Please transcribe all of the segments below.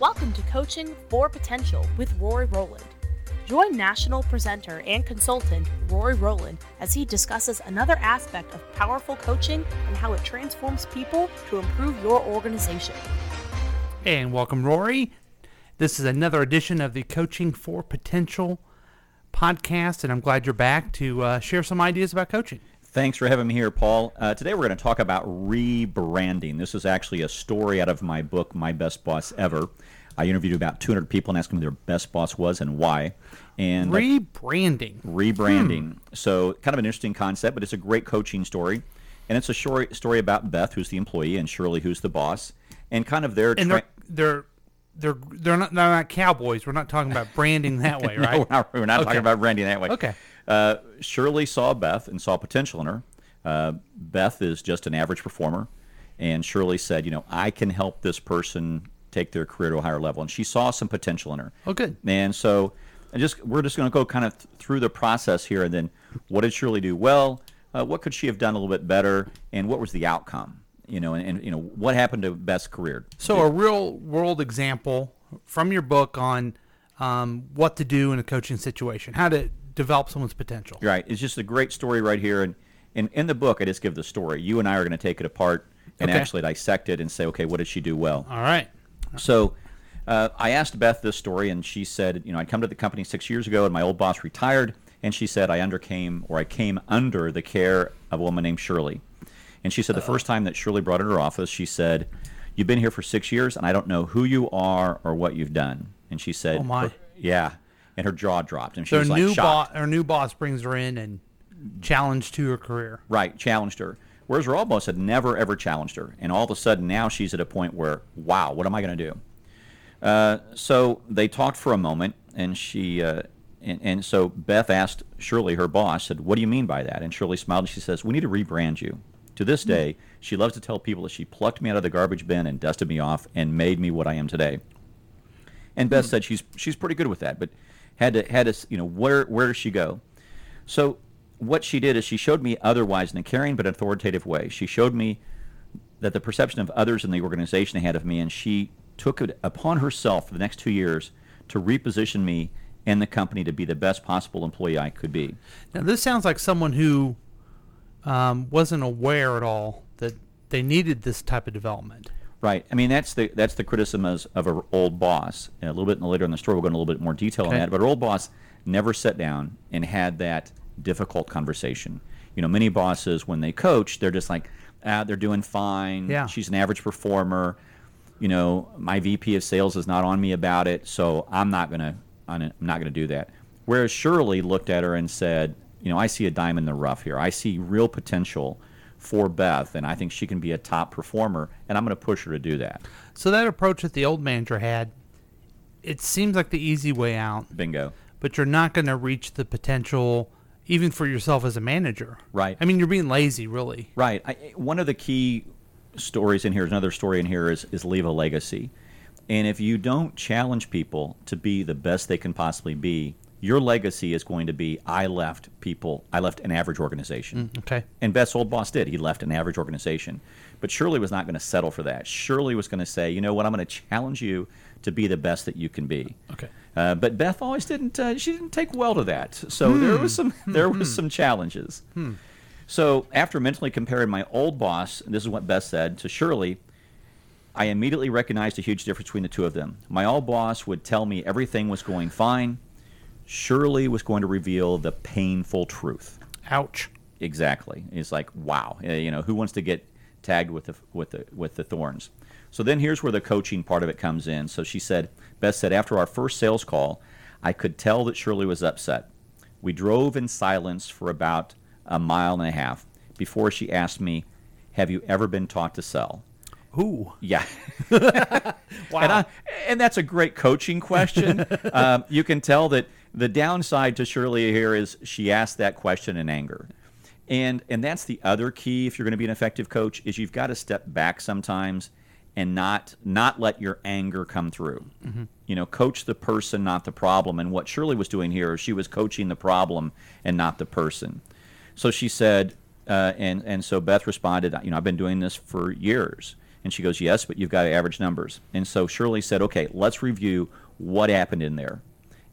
Welcome to Coaching for Potential with Rory Rowland. Join national presenter and consultant Rory Rowland as he discusses another aspect of powerful coaching and how it transforms people to improve your organization. And welcome, Rory. This is another edition of the Coaching for Potential podcast, and I'm glad you're back to share some ideas about coaching. Thanks for having me here, Paul. Today we're going to talk about rebranding. This is actually a story out of my book, My Best Boss Ever. I interviewed about 200 people and asked them who their best boss was and why. And rebranding. So kind of an interesting concept, but it's a great coaching story. And it's a short story about Beth, who's the employee, and Shirley, who's the boss. And kind of their... They're not cowboys. We're not talking about branding that way, right? No, we're not talking about branding that way. Okay. Shirley saw Beth and saw potential in her. Beth is just an average performer, and Shirley said, I can help this person take their career to a higher level, and she saw some potential in her. Oh, good. And so we're just going to go kind of through the process here, and then what did Shirley do well? What could she have done a little bit better, and what was the outcome? And what happened to Beth's career? So a real-world example from your book on what to do in a coaching situation, how to develop someone's potential. Right. It's just a great story right here. And in the book, I just give the story. You and I are going to take it apart and actually dissect it and say, okay, what did she do well? All right. So I asked Beth this story, and she said, I'd come to the company 6 years ago, and my old boss retired, and she said I came under the care of a woman named Shirley. And she said the first time that Shirley brought her to her office, she said, "You've been here for 6 years, and I don't know who you are or what you've done." And she said, "Oh my, yeah," and her jaw dropped, and she was like shocked. Her new boss brings her in and challenged her. Whereas her old boss had never ever challenged her, and all of a sudden now she's at a point where, wow, what am I going to do? So they talked for a moment, and she and so Beth asked Shirley, her boss, said, "What do you mean by that?" And Shirley smiled, and she says, "We need to rebrand you." To this day, she loves to tell people that she plucked me out of the garbage bin and dusted me off and made me what I am today. And Beth said she's pretty good with that, but had to where does she go? So what she did is she showed me otherwise in a caring but authoritative way. She showed me that the perception of others in the organization they had of me, and she took it upon herself for the next 2 years to reposition me and the company to be the best possible employee I could be. Now this sounds like someone who wasn't aware at all that they needed this type of development. Right. I mean, that's the criticism of her old boss. And a little bit later in the story, we'll go into a little bit more detail on that. But her old boss never sat down and had that difficult conversation. Many bosses, when they coach, they're just like, they're doing fine. Yeah. She's an average performer. My VP of sales is not on me about it, so I'm not gonna do that. Whereas Shirley looked at her and said, I see a dime in the rough here. I see real potential for Beth, and I think she can be a top performer, and I'm going to push her to do that. So that approach that the old manager had, it seems like the easy way out. Bingo. But you're not going to reach the potential even for yourself as a manager. Right. I mean, you're being lazy, really. Right. One of the key stories in here, another story in here is leave a legacy. And if you don't challenge people to be the best they can possibly be, your legacy is going to be, I left an average organization. Okay. And Beth's old boss did. He left an average organization. But Shirley was not going to settle for that. Shirley was going to say, I'm going to challenge you to be the best that you can be. Okay. But Beth always didn't take well to that. So there was some challenges. Hmm. So after mentally comparing my old boss, and this is what Beth said, to Shirley, I immediately recognized a huge difference between the two of them. My old boss would tell me everything was going fine. Shirley was going to reveal the painful truth. Ouch. Exactly. It's like, wow. Who wants to get tagged with the thorns? So then here's where the coaching part of it comes in. So Beth said, after our first sales call, I could tell that Shirley was upset. We drove in silence for about a mile and a half before she asked me, have you ever been taught to sell? Who? Yeah. Wow. And that's a great coaching question. You can tell that the downside to Shirley here is she asked that question in anger. And that's the other key if you're going to be an effective coach is you've got to step back sometimes and not let your anger come through. Mm-hmm. Coach the person, not the problem. And what Shirley was doing here is she was coaching the problem and not the person. So she said, and so Beth responded, I've been doing this for years. And she goes, yes, but you've got to average numbers. And so Shirley said, okay, let's review what happened in there.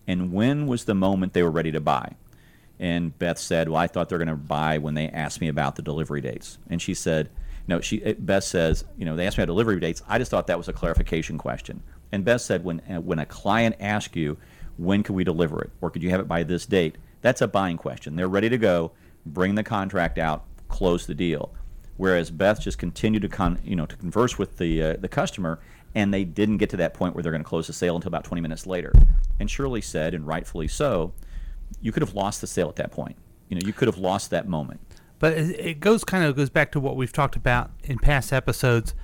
And when was the moment they were ready to buy? And Beth said, well, I thought they were going to buy when they asked me about the delivery dates. And she said, no, Beth says, you know, they asked me about delivery dates. I just thought that was a clarification question. And Beth said, when a client asks you, when could we deliver it? Or could you have it by this date? That's a buying question. They're ready to go, bring the contract out, close the deal. Whereas Beth just continued to converse with the customer, and they didn't get to that point where they're going to close the sale until about 20 minutes later. And Shirley said, and rightfully so, you could have lost the sale at that point. You know, you could have lost that moment. But it goes back to what we've talked about in past episodes.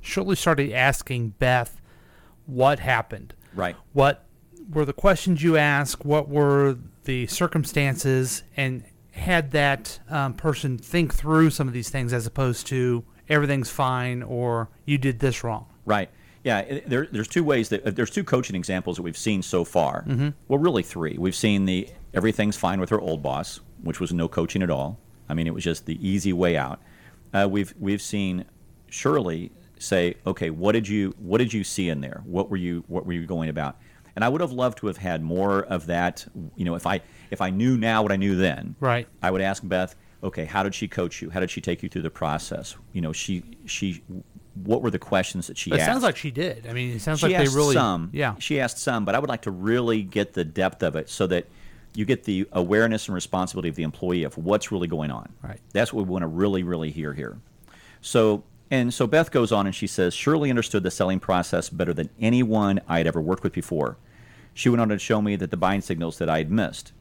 Shirley started asking Beth what happened. Right. What were the questions you asked? What were the circumstances? And had that person think through some of these things as opposed to everything's fine or you did this wrong. Right. Yeah, there's two coaching examples that we've seen so far. Mm-hmm. Well, really three. We've seen the everything's fine with her old boss, which was no coaching at all. I mean, it was just the easy way out. We've seen Shirley say, "Okay, what did you see in there? What were you going about?" And I would have loved to have had more of that. You know, if I knew now what I knew then, right? I would ask Beth, "Okay, how did she coach you? How did she take you through the process? You know, she." What were the questions that she asked? It sounds like she did. I mean, it sounds like they really... She asked some, but I would like to really get the depth of it so that you get the awareness and responsibility of the employee of what's really going on. Right. That's what we want to really, really hear here. So Beth goes on and she says, Shirley understood the selling process better than anyone I had ever worked with before. She went on to show me that the buying signals that I had missed.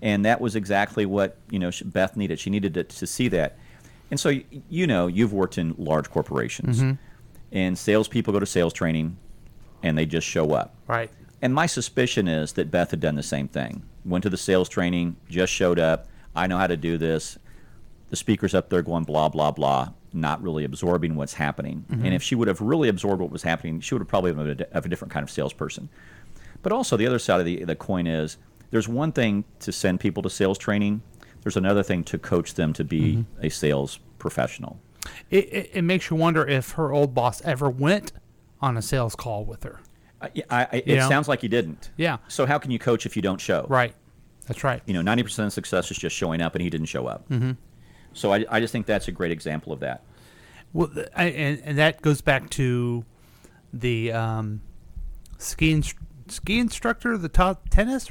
And that was exactly what, you know, Beth needed. She needed to see that. And so, you know, you've worked in large corporations, mm-hmm. and salespeople go to sales training, and they just show up. Right. And my suspicion is that Beth had done the same thing. Went to the sales training, just showed up. I know how to do this. The speaker's up there going blah, blah, blah, not really absorbing what's happening. Mm-hmm. And if she would have really absorbed what was happening, she would have probably been a different kind of salesperson. But also the other side of the coin is there's one thing to send people to sales training. There's another thing to coach them to be mm-hmm. a sales professional. It makes you wonder if her old boss ever went on a sales call with her. It sounds like he didn't. Yeah. So how can you coach if you don't show? Right. That's right. You know, 90% of success is just showing up, and he didn't show up. Mm-hmm. So I just think that's a great example of that. Well, and that goes back to the ski instructor, the top tennis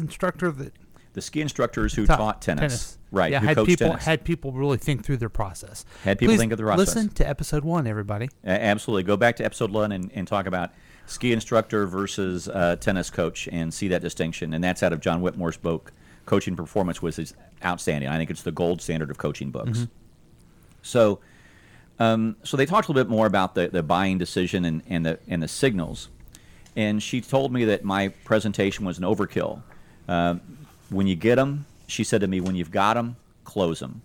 instructor that. The ski instructors who taught tennis. Right, yeah, had people really think through their process. Had people think of the process. Listen to episode 1, everybody. Absolutely. Go back to episode 1 and talk about ski instructor versus tennis coach and see that distinction. And that's out of John Whitmore's book, Coaching Performance, which is outstanding. I think it's the gold standard of coaching books. Mm-hmm. So they talked a little bit more about the buying decision and the signals. And she told me that my presentation was an overkill. When you get them, she said to me, when you've got them, close them.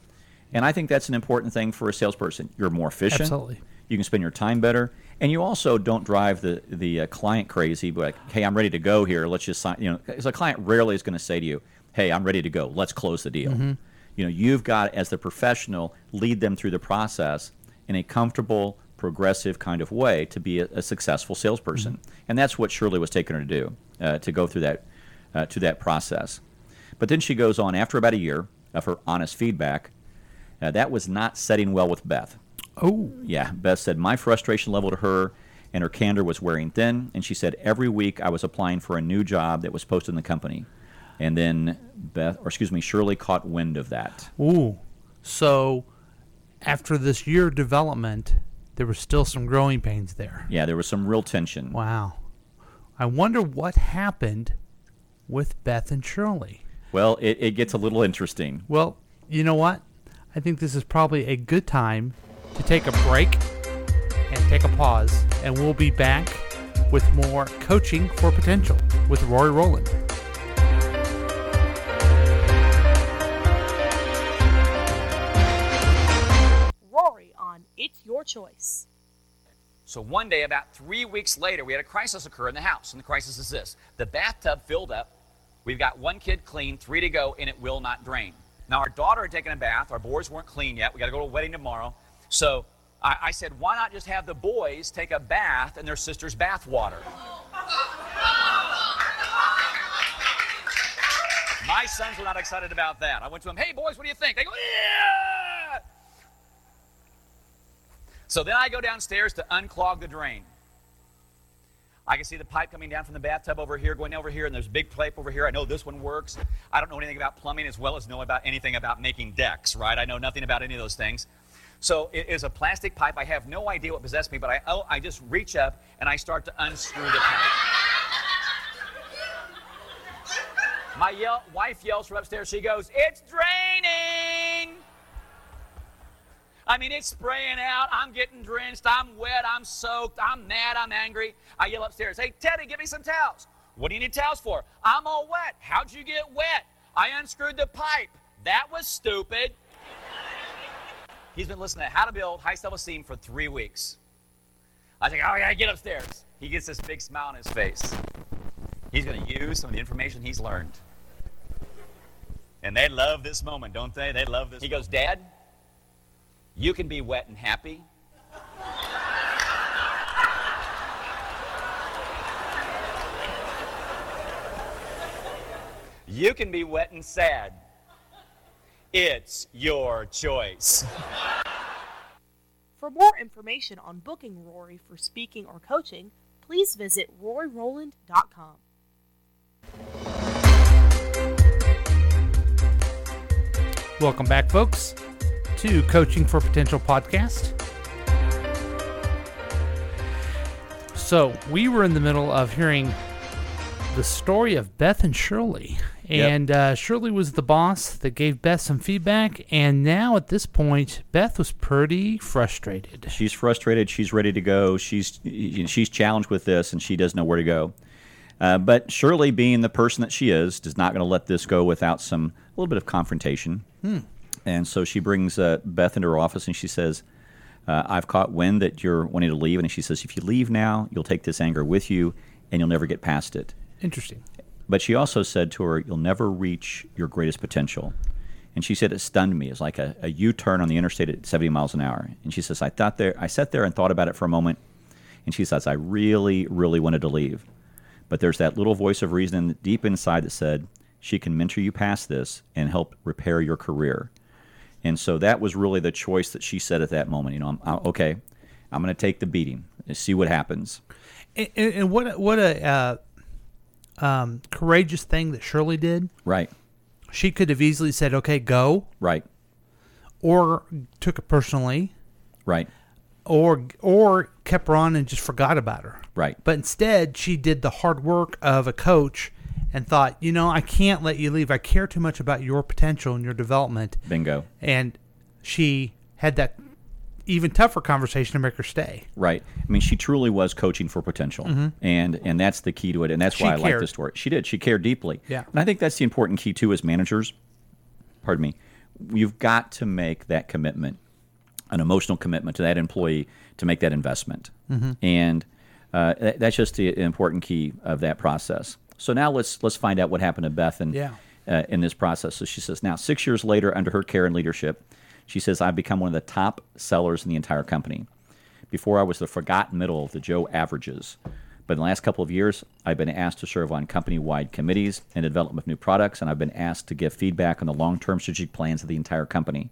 And I think that's an important thing for a salesperson. You're more efficient. Absolutely. You can spend your time better. And you also don't drive the client crazy, but like, hey, I'm ready to go here. Let's just sign. You know, because a client rarely is going to say to you, hey, I'm ready to go. Let's close the deal. Mm-hmm. You know, you've got, as the professional, lead them through the process in a comfortable, progressive kind of way to be a successful salesperson. Mm-hmm. And that's what Shirley was taking her to do, to go through that, to that process. But then she goes on, after about a year of her honest feedback, that was not setting well with Beth. Oh. Yeah, Beth said, my frustration level to her and her candor was wearing thin, and she said, every week I was applying for a new job that was posted in the company. And then Shirley caught wind of that. Ooh. So after this year of development, there were still some growing pains there. Yeah, there was some real tension. Wow. I wonder what happened with Beth and Shirley. Well, it gets a little interesting. Well, you know what? I think this is probably a good time to take a break and take a pause, and we'll be back with more Coaching for Potential with Rory Rowland. Rory on It's Your Choice. So one day, about 3 weeks later, we had a crisis occur in the house, and the crisis is this. The bathtub filled up. We've got one kid clean, 3 to go, and it will not drain. Now, our daughter had taken a bath. Our boys weren't clean yet. We got to go to a wedding tomorrow. So I said, why not just have the boys take a bath in their sister's bath water? My sons were not excited about that. I went to them, hey boys, what do you think? They go, yeah! So then I go downstairs to unclog the drain. I can see the pipe coming down from the bathtub over here, going over here, and there's a big pipe over here. I know this one works. I don't know anything about plumbing as well as know about anything about making decks, right? I know nothing about any of those things. So it is a plastic pipe. I have no idea what possessed me, but I just reach up and I start to unscrew the pipe. My wife yells from upstairs. She goes, it's draining. I mean, it's spraying out. I'm getting drenched. I'm wet. I'm soaked. I'm mad. I'm angry. I yell upstairs, hey, Teddy, give me some towels. What do you need towels for? I'm all wet. How'd you get wet? I unscrewed the pipe. That was stupid. He's been listening to How to Build High Self-Esteem for 3 weeks. I think, oh, yeah, get upstairs. He gets this big smile on his face. He's going to use some of the information he's learned. And they love this moment, don't they? They love this. He goes, Dad, you can be wet and happy. You can be wet and sad. It's your choice. For more information on booking Rory for speaking or coaching, please visit RoryRowland.com. Welcome back, folks, to Coaching for Potential podcast. So we were in the middle of hearing the story of Beth and Shirley, and Shirley was the boss that gave Beth some feedback, and now at this point, Beth was pretty frustrated. She's frustrated. She's ready to go. She's challenged with this, and she doesn't know where to go. But Shirley, being the person that she is not going to let this go without a little bit of confrontation. And so she brings Beth into her office, and she says, I've caught wind that you're wanting to leave. And she says, if you leave now, you'll take this anger with you, and you'll never get past it. Interesting. But she also said to her, you'll never reach your greatest potential. And she said, it stunned me. It's like a U-turn on the interstate at 70 miles an hour. And she says, I sat there and thought about it for a moment. And she says, I really, really wanted to leave. But there's that little voice of reason deep inside that said, she can mentor you past this and help repair your career. And so that was really the choice that she said at that moment. You know, I'm going to take the beating and see what happens. And what a courageous thing that Shirley did. Right. She could have easily said, okay, go. Right. Or took it personally. Right. Or kept her on and just forgot about her. Right. But instead, she did the hard work of a coach and thought, you know, I can't let you leave. I care too much about your potential and your development. Bingo. And she had that even tougher conversation to make her stay. Right. I mean, she truly was coaching for potential. Mm-hmm. And that's the key to it. And that's why I like this story. She did. She cared deeply. Yeah. And I think that's the important key, too, as managers. Pardon me. You've got to make that commitment, an emotional commitment to that employee to make that investment. Mm-hmm. And that's just the important key of that process. So now let's find out what happened to Beth in this process. So she says, now 6 years later, under her care and leadership, she says, I've become one of the top sellers in the entire company. Before I was the forgotten middle of the Joe averages. But in the last couple of years, I've been asked to serve on company-wide committees and development of new products, and I've been asked to give feedback on the long-term strategic plans of the entire company.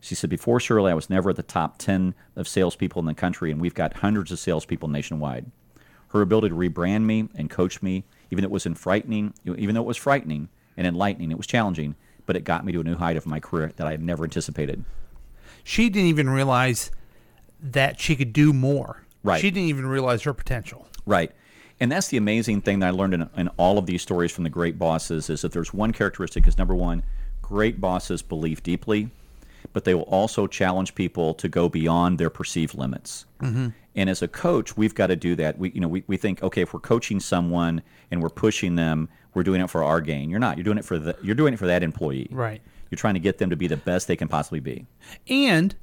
She said, before Shirley, I was never at the top 10 of salespeople in the country, and we've got hundreds of salespeople nationwide. Her ability to rebrand me and coach me, even though it was frightening and enlightening, it was challenging, but it got me to a new height of my career that I had never anticipated. She didn't even realize that she could do more. Right. She didn't even realize her potential. Right. And that's the amazing thing that I learned in all of these stories from the great bosses is that there's one characteristic is, number one, great bosses believe deeply, but they will also challenge people to go beyond their perceived limits. Mm-hmm. And as a coach, we've got to do that. We think, okay, if we're coaching someone and we're pushing them, we're doing it for our gain. You're not. You're doing it for that employee. Right. You're trying to get them to be the best they can possibly be. And,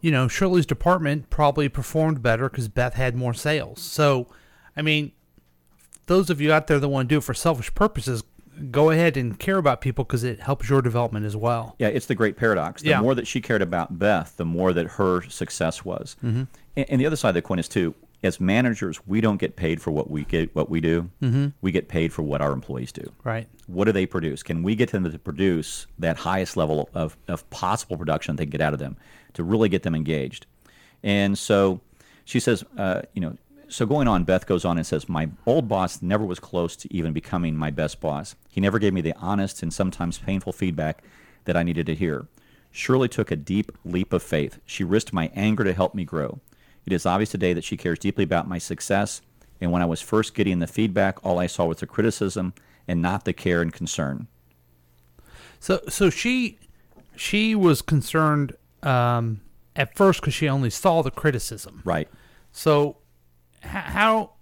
you know, Shirley's department probably performed better because Beth had more sales. So, I mean, those of you out there that want to do it for selfish purposes, go ahead and care about people because it helps your development as well. Yeah, it's the great paradox. The more that she cared about Beth, the more that her success was. Mm-hmm. And the other side of the coin is, too, as managers, we don't get paid for what we do. Mm-hmm. We get paid for what our employees do. Right. What do they produce? Can we get them to produce that highest level of possible production they can get out of them to really get them engaged? And so she says, so going on, Beth goes on and says, my old boss never was close to even becoming my best boss. He never gave me the honest and sometimes painful feedback that I needed to hear. Shirley took a deep leap of faith. She risked my anger to help me grow. It is obvious today that she cares deeply about my success, and when I was first getting the feedback, all I saw was the criticism and not the care and concern. So she was concerned at first because she only saw the criticism. Right. So how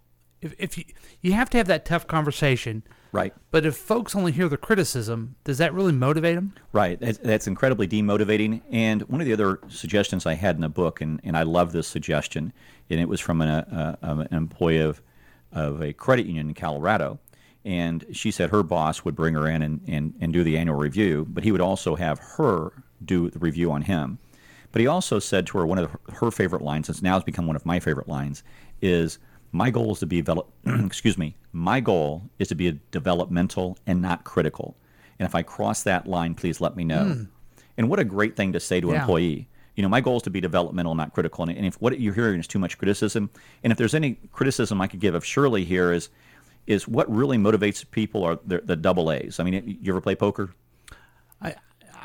if you have to have that tough conversation, right? But if folks only hear the criticism, does that really motivate them? Right. That's incredibly demotivating. And one of the other suggestions I had in the book, and I love this suggestion, and it was from an employee of a credit union in Colorado, and she said her boss would bring her in and do the annual review, but he would also have her do the review on him. But he also said to her, one of her favorite lines, since now it's become one of my favorite lines, is my goal is to be developmental and not critical. And if I cross that line, please let me know. Mm. And what a great thing to say to an employee. You know, my goal is to be developmental, not critical. And if what you're hearing is too much criticism, and if there's any criticism I could give of Shirley here is what really motivates people are the double A's. I mean, you ever play poker?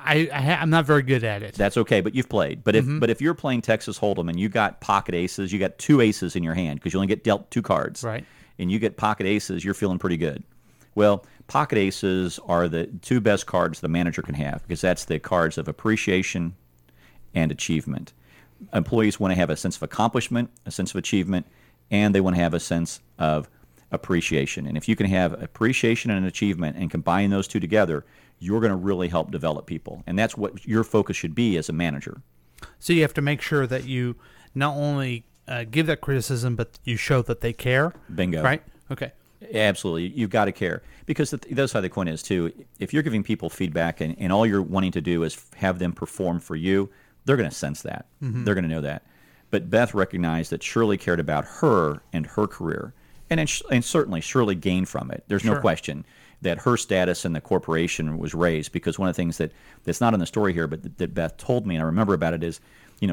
I'm not very good at it. That's okay, but you've played. But if you're playing Texas Hold'em and you got pocket aces, you got two aces in your hand because you only get dealt two cards. Right. And you get pocket aces, you're feeling pretty good. Well, pocket aces are the two best cards the manager can have because that's the cards of appreciation and achievement. Employees want to have a sense of accomplishment, a sense of achievement, and they want to have a sense of appreciation. And if you can have appreciation and achievement and combine those two together, you're going to really help develop people. And that's what your focus should be as a manager. So you have to make sure that you not only give that criticism, but you show that they care. Bingo. Right? Okay. Absolutely. You've got to care. Because the other side of the coin is, too, if you're giving people feedback and all you're wanting to do is have them perform for you, they're going to sense that. Mm-hmm. They're going to know that. But Beth recognized that Shirley cared about her and her career. And certainly Shirley gained from it. There's no question that her status in the corporation was raised because one of the things that's not in the story here but that Beth told me and I remember about it is,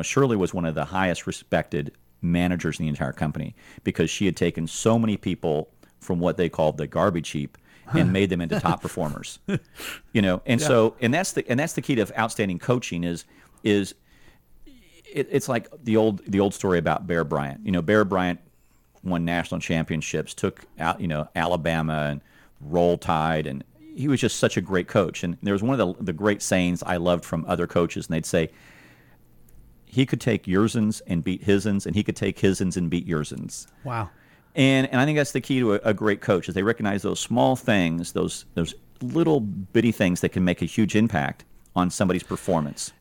Shirley was one of the highest respected managers in the entire company because she had taken so many people from what they called the garbage heap and made them into top performers. That's the key to outstanding coaching is it's like the old story about Bear Bryant. Bear Bryant won national championships, took out Alabama and Roll Tide, and he was just such a great coach. And there was one of the great sayings I loved from other coaches, and they'd say, he could take yoursins and beat hisins, and he could take hisins and beat yoursins. Wow. And I think that's the key to a great coach, is they recognize those small things, those little bitty things that can make a huge impact on somebody's performance.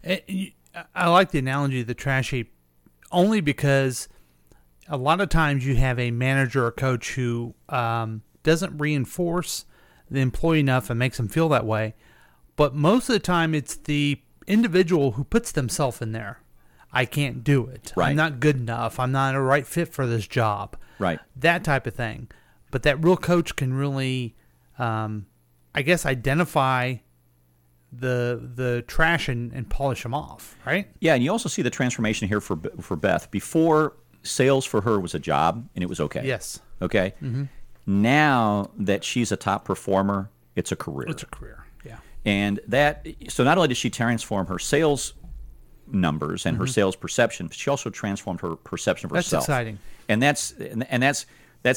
I like the analogy of the trash heap only because a lot of times you have a manager or coach who doesn't reinforce the employee enough and makes them feel that way. But most of the time, it's the individual who puts themselves in there. I can't do it. Right. I'm not good enough. I'm not a right fit for this job. Right. That type of thing. But that real coach can really, identify the trash and polish them off. Right? Yeah, and you also see the transformation here for Beth. Before, sales for her was a job, and it was okay. Yes. Okay? Mm-hmm. Now that she's a top performer, it's a career. It's a career, yeah. And so not only did she transform her sales numbers and her sales perception, but she also transformed her perception of herself. That's exciting. And that's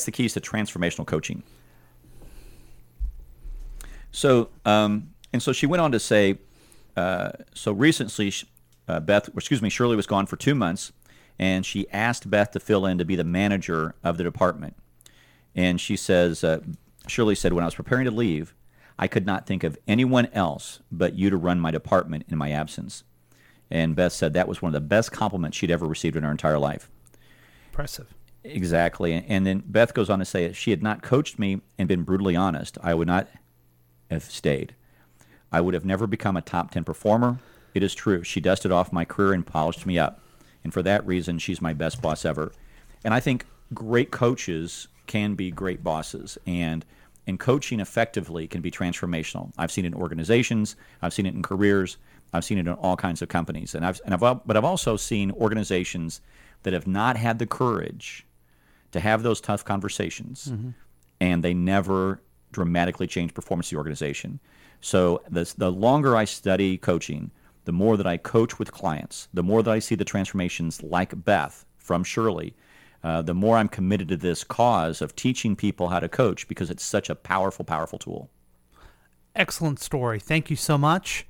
the keys to transformational coaching. So so she went on to say, recently, Shirley was gone for 2 months, and she asked Beth to fill in to be the manager of the department. And she says, Shirley said, when I was preparing to leave, I could not think of anyone else but you to run my department in my absence. And Beth said that was one of the best compliments she'd ever received in her entire life. Impressive. Exactly. And then Beth goes on to say, if she had not coached me and been brutally honest, I would not have stayed. I would have never become a top 10 performer. It is true. She dusted off my career and polished me up. And for that reason, she's my best boss ever. And I think great coaches can be great bosses. And coaching effectively can be transformational. I've seen it in organizations. I've seen it in careers. I've seen it in all kinds of companies. But I've also seen organizations that have not had the courage to have those tough conversations, mm-hmm. and they never dramatically change performance of the organization. So the longer I study coaching, the more that I coach with clients, the more that I see the transformations like Beth from Shirley, the more I'm committed to this cause of teaching people how to coach, because it's such a powerful, powerful tool. Excellent story. Thank you so much.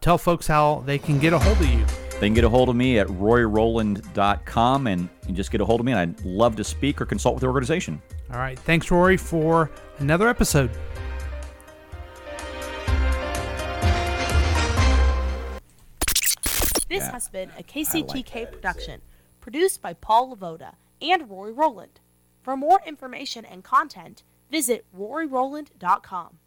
Tell folks how they can get a hold of you. They can get a hold of me at RoryRowland.com and just get a hold of me, and I'd love to speak or consult with the organization. All right. Thanks, Rory, for another episode. This has been a KCTK production, produced by Paul Lavoda and Rory Rowland. For more information and content, visit RoryRowland.com.